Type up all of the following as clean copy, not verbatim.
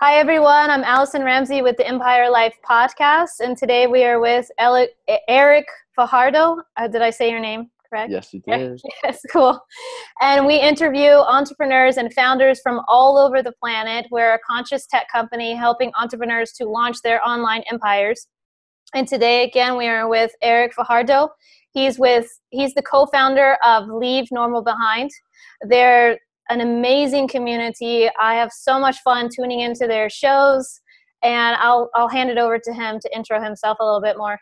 Hi, everyone. I'm Allison Ramsey with the Empire Life Podcast, and today we are with Eric Fajardo. Did I say your name correct? Yes, you did. Yes, cool. And we interview entrepreneurs and founders from all over the planet. We're a conscious tech company helping entrepreneurs to launch their online empires. And today, again, we are with Eric Fajardo. He's the co-founder of Leave Normal Behind. They're an amazing community. I have so much fun tuning into their shows, and I'll hand it over to him to intro himself a little bit more.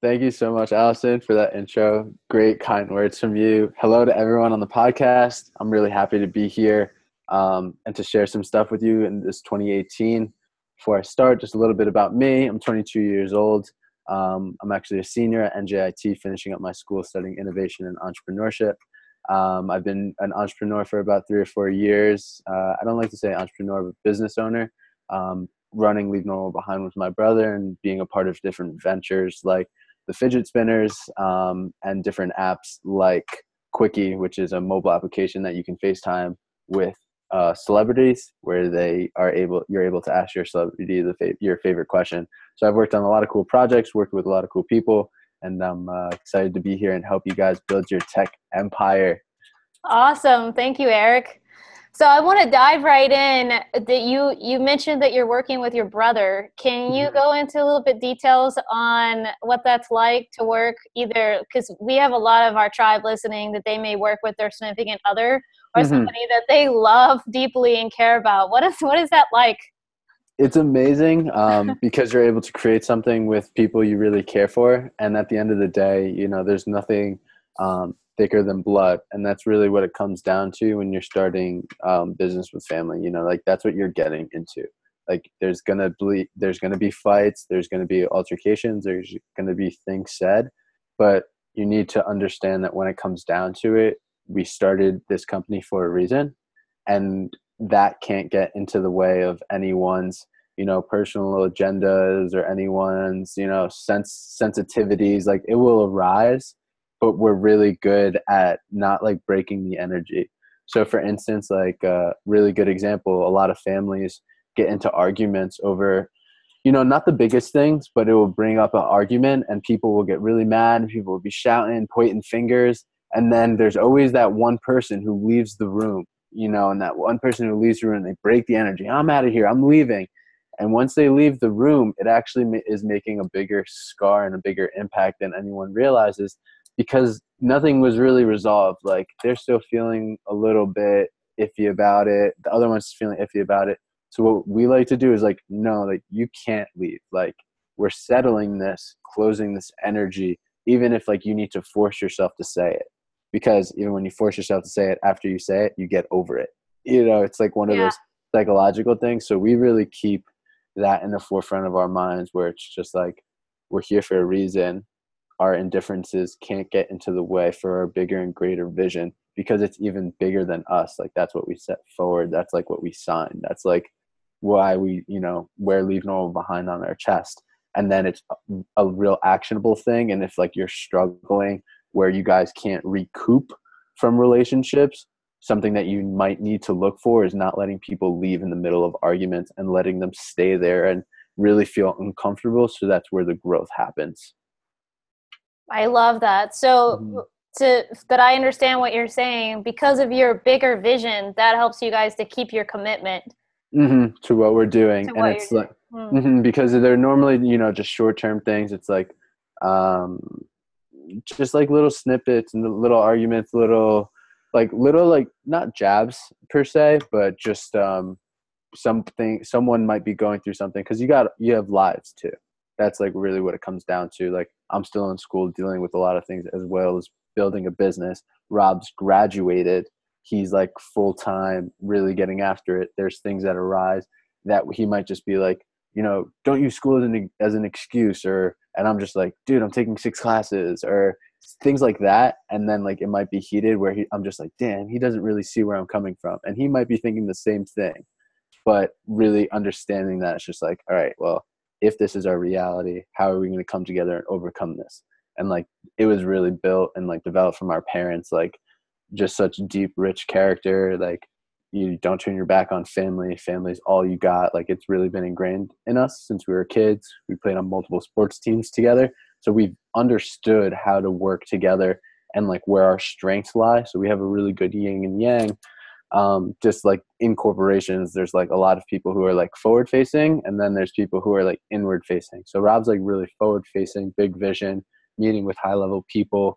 Thank you so much, Allison, for that intro. Great, kind words from you. Hello to everyone on the podcast. I'm really happy to be here and to share some stuff with you in this 2018. Before I start, just a little bit about me. I'm 22 years old. I'm actually a senior at NJIT, finishing up my school studying innovation and entrepreneurship. I've been an entrepreneur for about 3 or 4 years. I don't like to say entrepreneur, but business owner. Running Leave Normal Behind with my brother and being a part of different ventures like the fidget spinners and different apps like Quickie, which is a mobile application that you can FaceTime with celebrities, where you're able to ask your celebrity your favorite question. So I've worked on a lot of cool projects, worked with a lot of cool people, and I'm excited to be here and help you guys build your tech empire. Awesome. Thank you, Eric. So I want to dive right in. That you mentioned that you're working with your brother. Can you go into a little bit details on what that's like to work either? Because we have a lot of our tribe listening that they may work with their significant other or somebody that they love deeply and care about. What is that like? It's amazing because you're able to create something with people you really care for. And at the end of the day, there's nothing thicker than blood. And that's really what it comes down to when you're starting business with family. That's what you're getting into. There's going to be fights. There's going to be altercations. There's going to be things said. But you need to understand that when it comes down to it, we started this company for a reason. And that can't get into the way of anyone's, personal agendas or anyone's, sensitivities. It will arise, but we're really good at not breaking the energy. So for instance, a really good example, a lot of families get into arguments over, not the biggest things, but it will bring up an argument and people will get really mad and people will be shouting, pointing fingers. And then there's always that one person who leaves the room. And that one person who leaves the room, they break the energy. I'm out of here. I'm leaving. And once they leave the room, it actually is making a bigger scar and a bigger impact than anyone realizes, because nothing was really resolved. They're still feeling a little bit iffy about it. The other one's feeling iffy about it. So what we like to do is no, you can't leave. We're settling this, closing this energy, even if you need to force yourself to say it. Because even when you force yourself to say it, after you say it, you get over it. It's one of those psychological things. So we really keep that in the forefront of our minds, where it's just we're here for a reason. Our indifferences can't get into the way for our bigger and greater vision, because it's even bigger than us. That's what we set forward. That's what we signed. That's why we, wear Leave Normal Behind on our chest. And then it's a real actionable thing. And if you're struggling, where you guys can't recoup from relationships, something that you might need to look for is not letting people leave in the middle of arguments and letting them stay there and really feel uncomfortable. So that's where the growth happens. I love that. So that I understand what you're saying, because of your bigger vision, that helps you guys to keep your commitment. To what we're doing. Because they're normally, just short-term things. It's just little snippets and little arguments, little not jabs per se, but just someone might be going through something, because you have lives too. That's really what it comes down to. I'm still in school dealing with a lot of things, as well as building a business. Rob's graduated. He's full-time, really getting after it. There's things that arise that he might just be don't use school as an excuse, and I'm just dude, I'm taking 6 classes, or things like that. And then it might be heated, where I'm just damn, he doesn't really see where I'm coming from. And he might be thinking the same thing, but really understanding that it's just all right, well, if this is our reality, how are we going to come together and overcome this? And it was really built and developed from our parents, just such deep, rich character, you don't turn your back on family. Family's all you got. Like, it's really been ingrained in us since we were kids. We played on multiple sports teams together. So we've understood how to work together and like where our strengths lie. So we have a really good yin and yang. Just like in corporations, there's like a lot of people who are like forward facing, and then there's people who are like inward facing. So Rob's like really forward facing, big vision, meeting with high level people,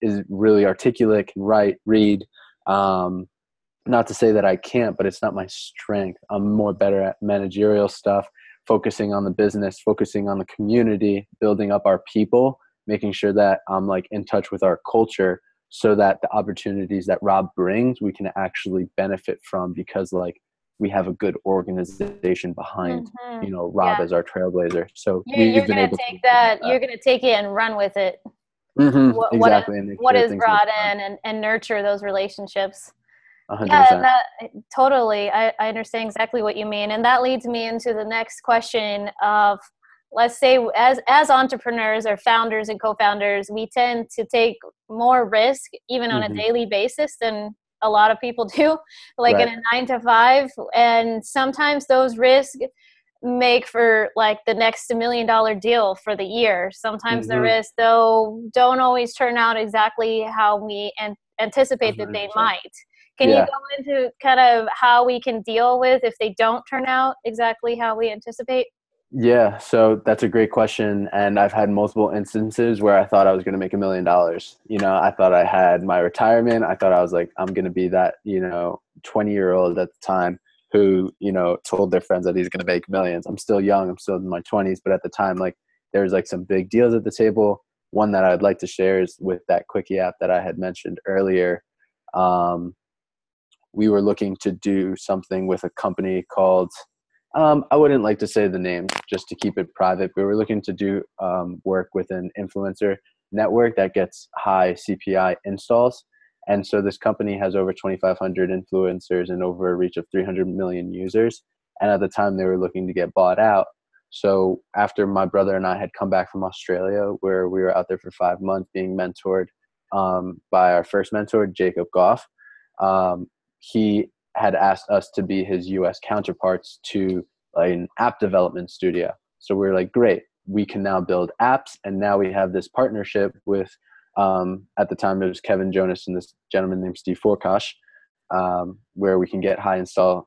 is really articulate, can write, read, not to say that I can't, but it's not my strength. I'm more better at managerial stuff, focusing on the business, focusing on the community, building up our people, making sure that I'm like in touch with our culture so that the opportunities that Rob brings, we can actually benefit from, because like we have a good organization behind, you know, Rob as our trailblazer. So you're going to take that, you're going to take it and run with it. What is brought in and nurture those relationships. 100%. Yeah, totally. I understand exactly what you mean. And that leads me into the next question of, let's say as entrepreneurs or founders and co-founders, we tend to take more risk even on a daily basis than a lot of people do, like in a 9-to-5. And sometimes those risks make for like the next $1 million deal for the year. Sometimes the risks though don't always turn out exactly how we anticipate that they might. Can you go into kind of how we can deal with if they don't turn out exactly how we anticipate? Yeah, so that's a great question. And I've had multiple instances where I thought I was going to make $1 million. You know, I thought I had my retirement. I thought I was like, I'm going to be that, you know, 20-year-old at the time who, you know, told their friends that he's going to make millions. I'm still young. I'm still in my 20s. But at the time, like, there's like some big deals at the table. One that I'd like to share is with that Quickie app that I had mentioned earlier. We were looking to do something with a company called, I wouldn't like to say the name just to keep it private. We were looking to do work with an influencer network that gets high CPI installs. And so this company has over 2,500 influencers and over a reach of 300 million users. And at the time they were looking to get bought out. So after my brother and I had come back from Australia, where we were out there for 5 months being mentored by our first mentor, Jacob Goff, he had asked us to be his US counterparts to an app development studio. So we were like, great, we can now build apps. And now we have this partnership with, at the time it was Kevin Jonas and this gentleman named Steve Forkash, where we can get high install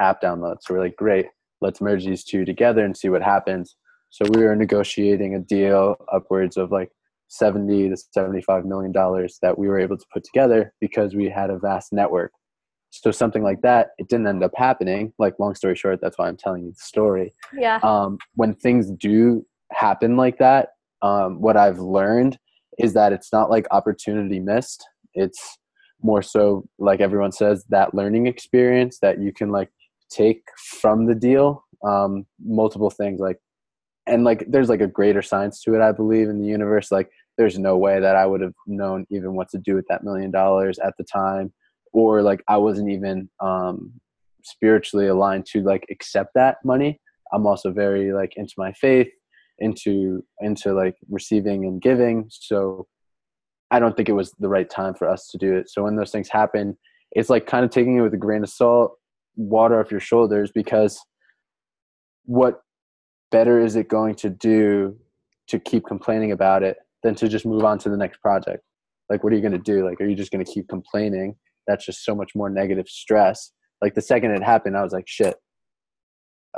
app downloads. So we're like, great, let's merge these two together and see what happens. So we were negotiating a deal upwards of like $70 to $75 million that we were able to put together because we had a vast network. So something like that, it didn't end up happening. Like, long story short, that's why I'm telling you the story. Yeah. When things do happen like that, what I've learned is that it's not like opportunity missed. It's more so, like everyone says, that learning experience that you can like take from the deal, multiple things. Like, and like, there's like a greater science to it, I believe, in the universe. Like, there's no way that I would have known even what to do with that $1 million at the time. Or like, I wasn't even spiritually aligned to like accept that money. I'm also very like into my faith, into like receiving and giving. So I don't think it was the right time for us to do it. So when those things happen, it's like kind of taking it with a grain of salt, water off your shoulders, because what better is it going to do to keep complaining about it than to just move on to the next project? Like, what are you going to do? Like, are you just going to keep complaining? That's just so much more negative stress. Like, the second it happened, I was like, shit,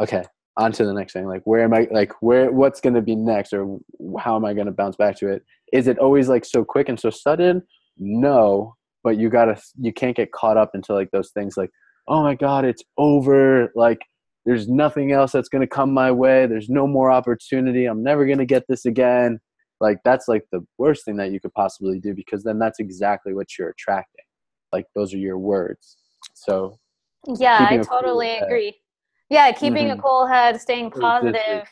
okay, on to the next thing. Like, where am I, like, where, what's going to be next? Or how am I going to bounce back to it? Is it always like so quick and so sudden? No, but you can't get caught up into like those things. Like, oh my God, it's over. Like, there's nothing else that's going to come my way. There's no more opportunity. I'm never going to get this again. Like, that's like the worst thing that you could possibly do, because then that's exactly what you're attracting. Like, those are your words. So yeah, I totally agree. Yeah. Keeping a cool head, staying positive.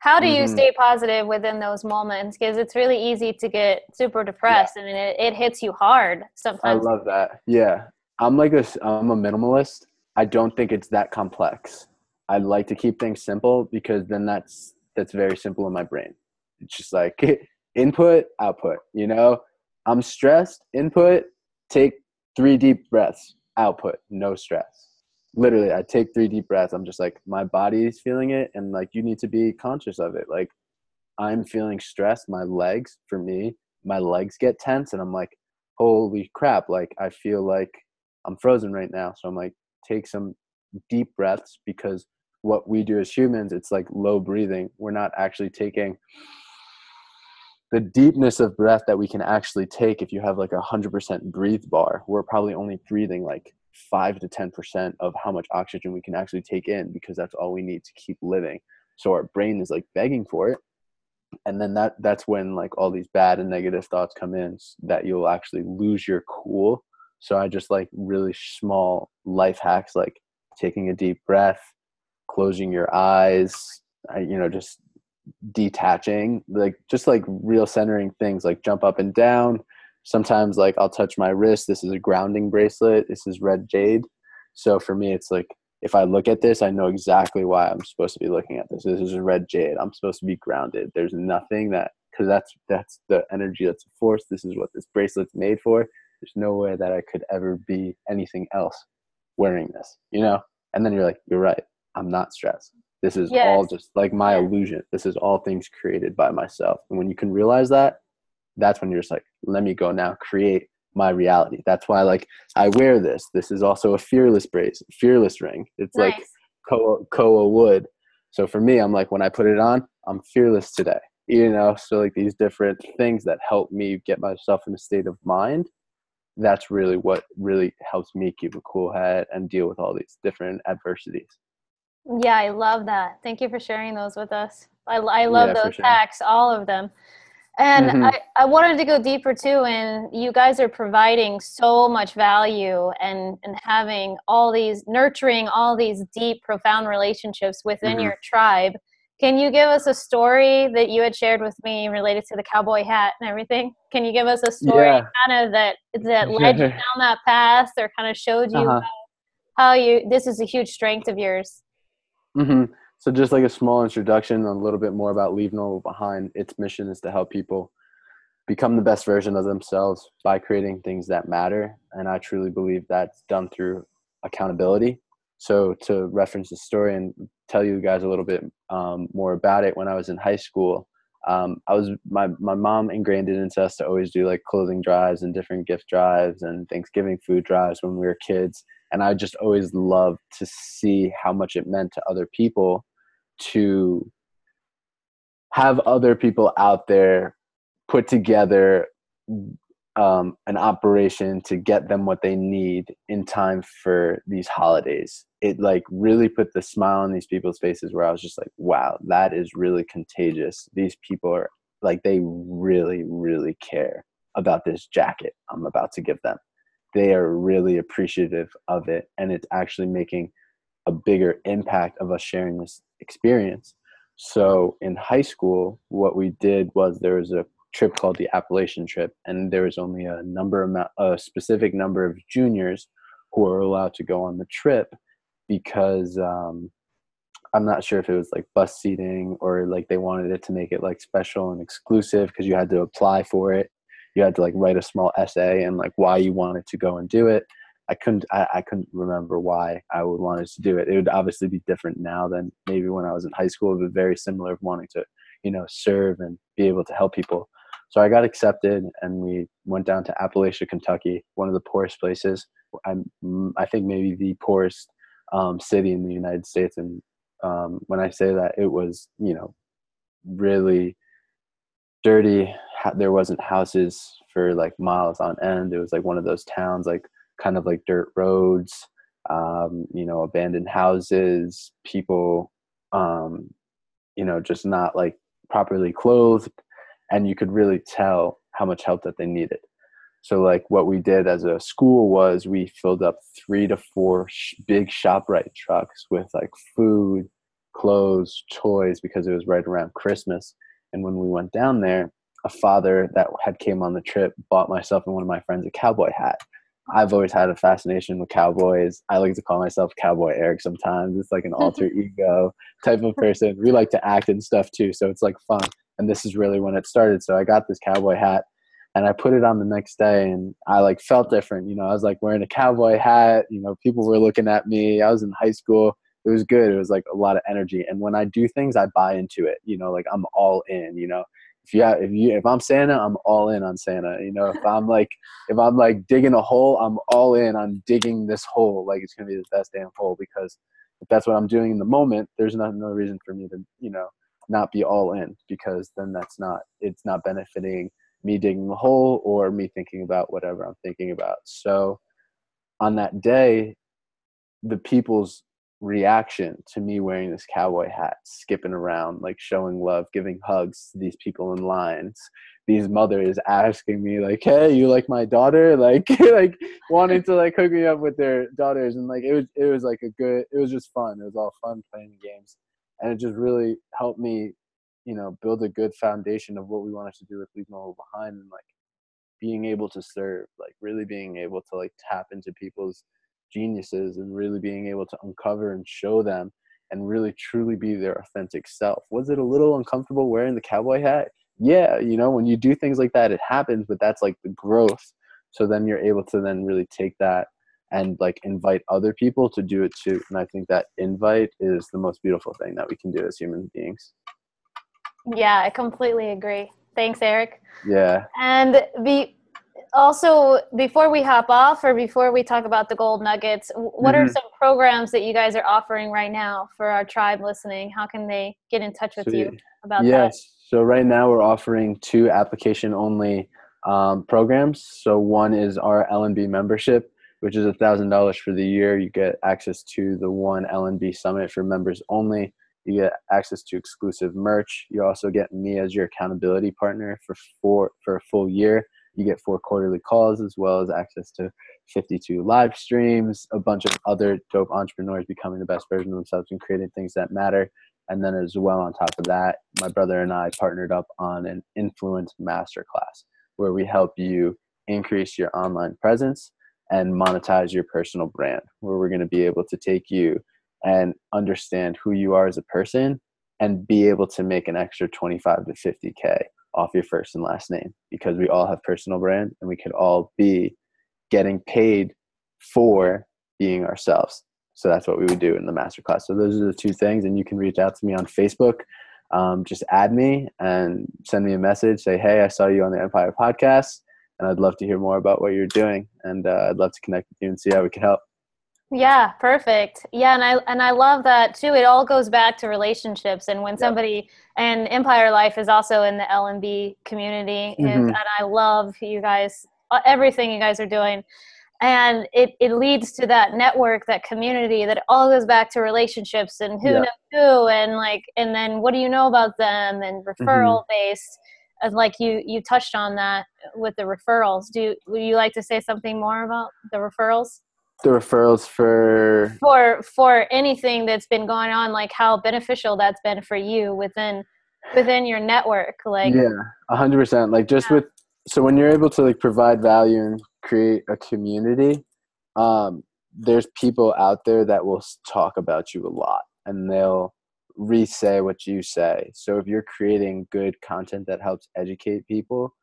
How do you stay positive within those moments? Because it's really easy to get super depressed. Yeah. I mean, it hits you hard sometimes. I love that. Yeah. I'm a minimalist. I don't think it's that complex. I like to keep things simple, because then that's very simple in my brain. It's just like input, output, you know, I'm stressed, input, take 3 deep breaths. output, no stress. Literally, I take 3 deep breaths. I'm just like, my body's feeling it. And like, you need to be conscious of it. Like, I'm feeling stressed. My legs, for me, my legs get tense. And I'm like, holy crap. Like, I feel like I'm frozen right now. So I'm like, take some deep breaths, because what we do as humans, it's like low breathing. We're not actually taking the deepness of breath that we can actually take. If you have like 100% breathe bar, we're probably only breathing like 5 to 10% of how much oxygen we can actually take in, because that's all we need to keep living. So our brain is like begging for it. And then that's when like all these bad and negative thoughts come in, that you'll actually lose your cool. So I just like really small life hacks, like taking a deep breath, closing your eyes, just detaching, like real centering things, like jump up and down. Sometimes like I'll touch my wrist. This is a grounding bracelet. This is red jade. So for me, it's like, if I look at this, I know exactly why I'm supposed to be looking at this. This is a red jade. I'm supposed to be grounded. There's nothing that, because that's the energy, that's the force. This is what this bracelet's made for. There's no way that I could ever be anything else wearing this, And then you're like, you're right. I'm not stressed. This is all just like my illusion. This is all things created by myself. And when you can realize that, that's when you're just like, let me go now, create my reality. That's why like I wear this. This is also a fearless brace, fearless ring. It's nice. Like koa wood. So for me, I'm like, when I put it on, I'm fearless today. So like these different things that help me get myself in a state of mind. That's really what really helps me keep a cool head and deal with all these different adversities. Yeah, I love that. Thank you for sharing those with us. I love those hacks, all of them. And I wanted to go deeper too, and you guys are providing so much value and having all these, nurturing all these deep, profound relationships within your tribe. Can you give us a story that you had shared with me related to the cowboy hat and everything? Can you give us a story kind of that led you down that path, or kind of showed you how you, this is a huge strength of yours? So just like a small introduction, a little bit more about Leave Normal Behind. Its mission is to help people become the best version of themselves by creating things that matter. And I truly believe that's done through accountability. So to reference the story and tell you guys a little bit more about it, when I was in high school, I was my mom ingrained it into us to always do like clothing drives and different gift drives and Thanksgiving food drives when we were kids. And I just always loved to see how much it meant to other people to have other people out there put together an operation to get them what they need in time for these holidays. It like really put the smile on these people's faces, where I was just like, wow, that is really contagious. These people are like, they really, really care about this jacket I'm about to give them. They are really appreciative of it, and it's actually making a bigger impact of us sharing this experience. So in high school, what we did was, there was a trip called the Appalachian Trip, and there was only a specific number of juniors who were allowed to go on the trip, because I'm not sure if it was like bus seating, or like they wanted it to make it like special and exclusive, because you had to apply for it. You had to like write a small essay and like why you wanted to go and do it. I couldn't remember why I would want us to do it. It would obviously be different now than maybe when I was in high school, but very similar of wanting to, serve and be able to help people. So I got accepted, and we went down to Appalachia, Kentucky, one of the poorest places. I think maybe the poorest city in the United States. And when I say that, it was, really dirty. There wasn't houses for like miles on end. It was like one of those towns, like kind of like dirt roads, abandoned houses, people, just not like properly clothed. And you could really tell how much help that they needed. So like what we did as a school was, we filled up 3 to 4 big ShopRite trucks with like food, clothes, toys, because it was right around Christmas. And when we went down there, a father that had came on the trip bought myself and one of my friends a cowboy hat. I've always had a fascination with cowboys. I like to call myself Cowboy Eric sometimes. It's like an alter ego type of person. We like to act and stuff too, so it's like fun. And this is really when it started. So I got this cowboy hat, And I put it on the next day and I like felt different. You know, I was like wearing a cowboy hat, you know, people were looking at me. I was in high school. It was good. It was like a lot of energy. And when I do things, I buy into it, you know, like I'm all in, you know, if I'm Santa, I'm all in on Santa. You know, if I'm like digging a hole, I'm all in on digging this hole. Like it's going to be the best damn hole, because if that's what I'm doing in the moment, there's no reason for me to, you know, not be all in, because then it's not benefiting me digging the hole or me thinking about whatever I'm thinking about. So on that day, the people's reaction to me wearing this cowboy hat, skipping around, like showing love, giving hugs to these people in lines, these mothers asking me like, hey, you like my daughter? Like, like wanting to like hook me up with their daughters. And like, it was like it was just fun. It was all fun playing the games. And it just really helped me, you know, build a good foundation of what we wanted to do with Leave Normal Behind, and like being able to serve, like really being able to like tap into people's geniuses and really being able to uncover and show them and really truly be their authentic self. Was it a little uncomfortable wearing the cowboy hat? Yeah, you know, when you do things like that, it happens, but that's like the growth. So then you're able to then really take that and like invite other people to do it too. And I think that invite is the most beautiful thing that we can do as human beings. Yeah, I completely agree. Thanks, Eric. Yeah. And also, before we hop off or before we talk about the gold nuggets, what are some programs that you guys are offering right now for our tribe listening? How can they get in touch with you about that? Yes. So right now we're offering 2 application-only programs. So one is our L&B membership, which is $1,000 for the year. You get access to the one L&B Summit for members only. You get access to exclusive merch. You also get me as your accountability partner for a full year. You get 4 quarterly calls, as well as access to 52 live streams, a bunch of other dope entrepreneurs becoming the best version of themselves and creating things that matter. And then as well on top of that, my brother and I partnered up on an influence masterclass where we help you increase your online presence and monetize your personal brand, where we're going to be able to take you and understand who you are as a person and be able to make an extra 25 to 50K off your first and last name, because we all have personal brand and we could all be getting paid for being ourselves. So that's what we would do in the masterclass. So those are the 2 things, and you can reach out to me on Facebook. Just add me and send me a message. Say, hey, I saw you on the Empire podcast and I'd love to hear more about what you're doing. And I'd love to connect with you and see how we can help. Yeah, perfect. Yeah, and I love that too. It all goes back to relationships, and when somebody and Empire Life is also in the L&B community, and I love you guys, everything you guys are doing, and it leads to that network, that community, that it all goes back to relationships and who knows who, and like, and then what do you know about them, and referral based, as like you touched on that with the referrals. Would you like to say something more about the referrals? The referrals for anything that's been going on, like how beneficial that's been for you within your network. Like 100%. Like just with, so when you're able to like provide value and create a community, there's people out there that will talk about you a lot and they'll re-say what you say. So if you're creating good content that helps educate people,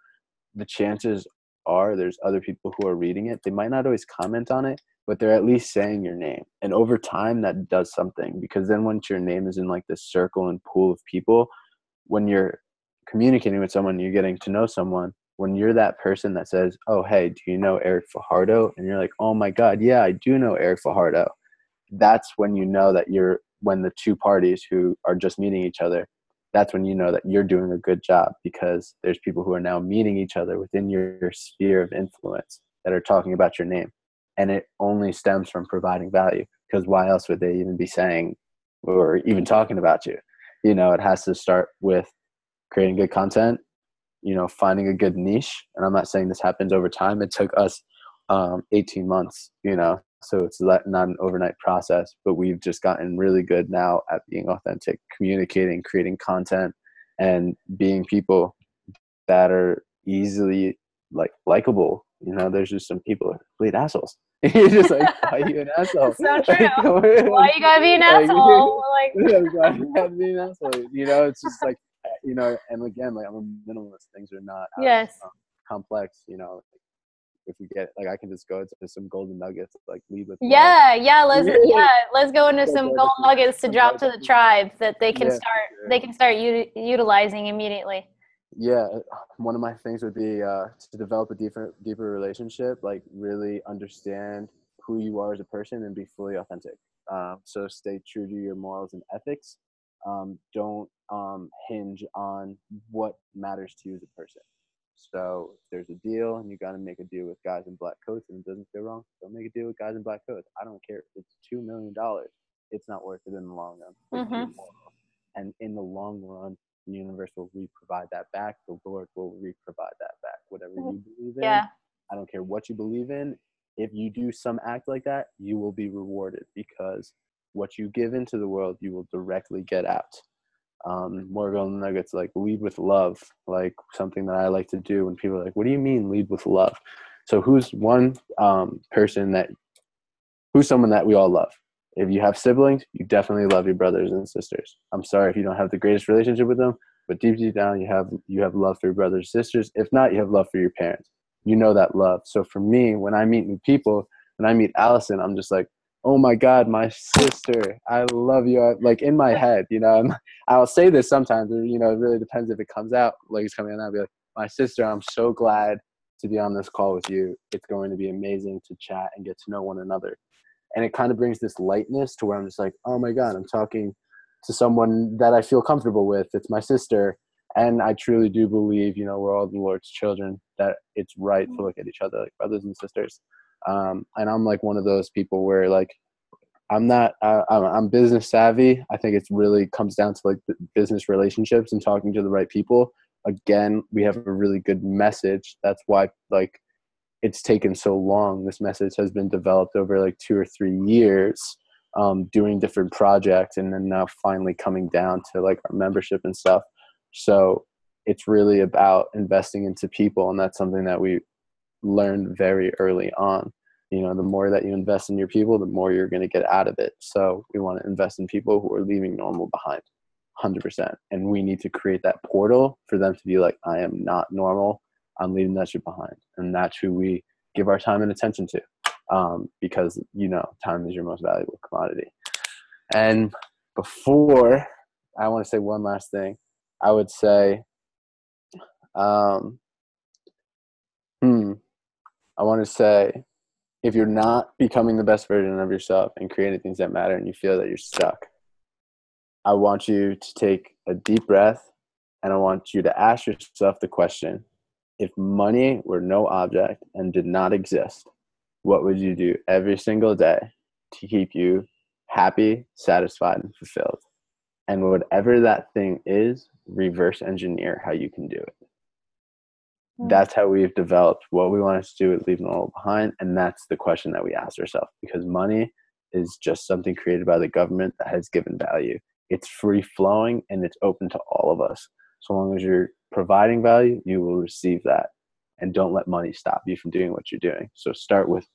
the chances are there's other people who are reading it. They might not always comment on it, but they're at least saying your name. And over time, that does something, because then once your name is in like this circle and pool of people, when you're communicating with someone, you're getting to know someone. When you're that person that says, oh, hey, do you know Eric Fajardo? And you're like, oh my God, yeah, I do know Eric Fajardo. That's when you know that when the 2 parties who are just meeting each other, that's when you know that you're doing a good job, because there's people who are now meeting each other within your sphere of influence that are talking about your name. And it only stems from providing value, because why else would they even be saying or even talking about you? You know, it has to start with creating good content, you know, finding a good niche. And I'm not saying this happens over time. It took us 18 months, you know, so it's not an overnight process, but we've just gotten really good now at being authentic, communicating, creating content, and being people that are easily like likable. You know, there's just some people who are complete assholes. You're just like, why are you an asshole? So true. Like, why you gotta be an asshole? Like, why you gotta be an asshole? You know, it's just like, you know, and again, like I'm a minimalist. Things are not out complex, you know, if we get, like, I can just go into some golden nuggets, like lead with. Let's go into some gold nuggets to drop to the tribe that they can start utilizing immediately. Yeah, one of my things would be to develop a deeper relationship, like really understand who you are as a person and be fully authentic. So stay true to your morals and ethics. Don't hinge on what matters to you as a person. So if there's a deal and you got to make a deal with guys in black coats and it doesn't feel wrong, don't make a deal with guys in black coats. I don't care. It's $2 million. It's not worth it in the long run. Mm-hmm. And in the long run, the universe will re-provide that back. The Lord will re-provide that back. Whatever you believe in, I don't care what you believe in. If you do some act like that, you will be rewarded, because what you give into the world, you will directly get out. More golden nuggets, like lead with love, like something that I like to do when people are like, what do you mean lead with love? So who's one person that, who's someone that we all love? If you have siblings, you definitely love your brothers and sisters. I'm sorry if you don't have the greatest relationship with them, but deep down, you have love for your brothers and sisters. If not, you have love for your parents. You know that love. So for me, when I meet new people, when I meet Allison, I'm just like, oh my God, my sister, I love you. Like in my head, you know, I'll say this sometimes, you know, it really depends if it comes out, like it's coming out, I'll be like, my sister, I'm so glad to be on this call with you. It's going to be amazing to chat and get to know one another. And it kind of brings this lightness to where I'm just like, oh my God, I'm talking to someone that I feel comfortable with. It's my sister. And I truly do believe, you know, we're all the Lord's children, that it's right to look at each other like brothers and sisters. And I'm like one of those people where, like, I'm business savvy. I think it's really comes down to like business relationships and talking to the right people. Again, we have a really good message. That's why, like, it's taken so long. This message has been developed over like 2 or 3 years, doing different projects, and then now finally coming down to like our membership and stuff. So it's really about investing into people, and that's something that we learned very early on. You know, the more that you invest in your people, the more you're going to get out of it. So we want to invest in people who are leaving normal behind 100%. And we need to create that portal for them to be like, I am not normal. I'm leaving that shit behind. And that's who we give our time and attention to, because, you know, time is your most valuable commodity. And before, I want to say one last thing. I would say, I want to say, if you're not becoming the best version of yourself and creating things that matter and you feel that you're stuck, I want you to take a deep breath, and I want you to ask yourself the question, if money were no object and did not exist, what would you do every single day to keep you happy, satisfied, and fulfilled? And whatever that thing is, reverse engineer how you can do it. That's how we've developed what we want us to do with Leave Normal Behind. And that's the question that we ask ourselves, because money is just something created by the government that has given value. It's free flowing and it's open to all of us. So long as you're providing value, you will receive that. And don't let money stop you from doing what you're doing. So start with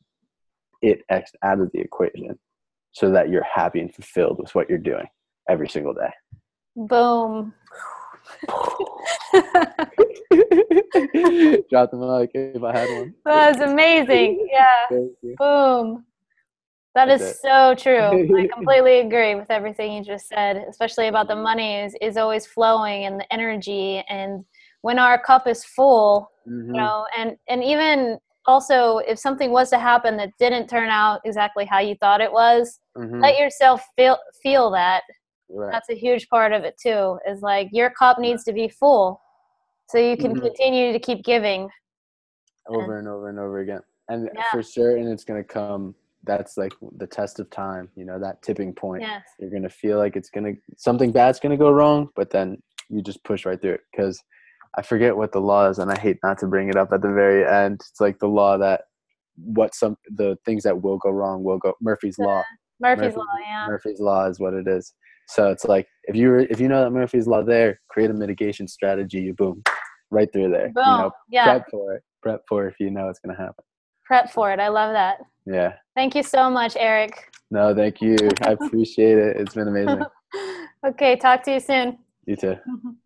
it X'd out of the equation so that you're happy and fulfilled with what you're doing every single day. Boom. Drop the mic if I had one. That was amazing. Yeah. Boom. That's so true. I completely agree with everything you just said, especially about the money is always flowing, and the energy, and when our cup is full, you know, and even also if something was to happen that didn't turn out exactly how you thought it was, let yourself feel that. Right. That's a huge part of it too, is like your cup needs to be full so you can continue to keep giving over and over and over again. And for certain it's going to come. That's like the test of time, you know, that tipping point. You're going to feel like something bad's going to go wrong, but then you just push right through it. Because I forget what the law is, and I hate not to bring it up at the very end. It's like the law that the things that will go wrong will go. Murphy's law. Murphy's law is what it is. So it's like, if you know that Murphy's law there, create a mitigation strategy, you boom, right through there. Boom. You know, prep for it if you know it's going to happen. Prep for it. I love that. Yeah. Thank you so much, Eric. No, thank you. I appreciate it. It's been amazing. Okay. Talk to you soon. You too.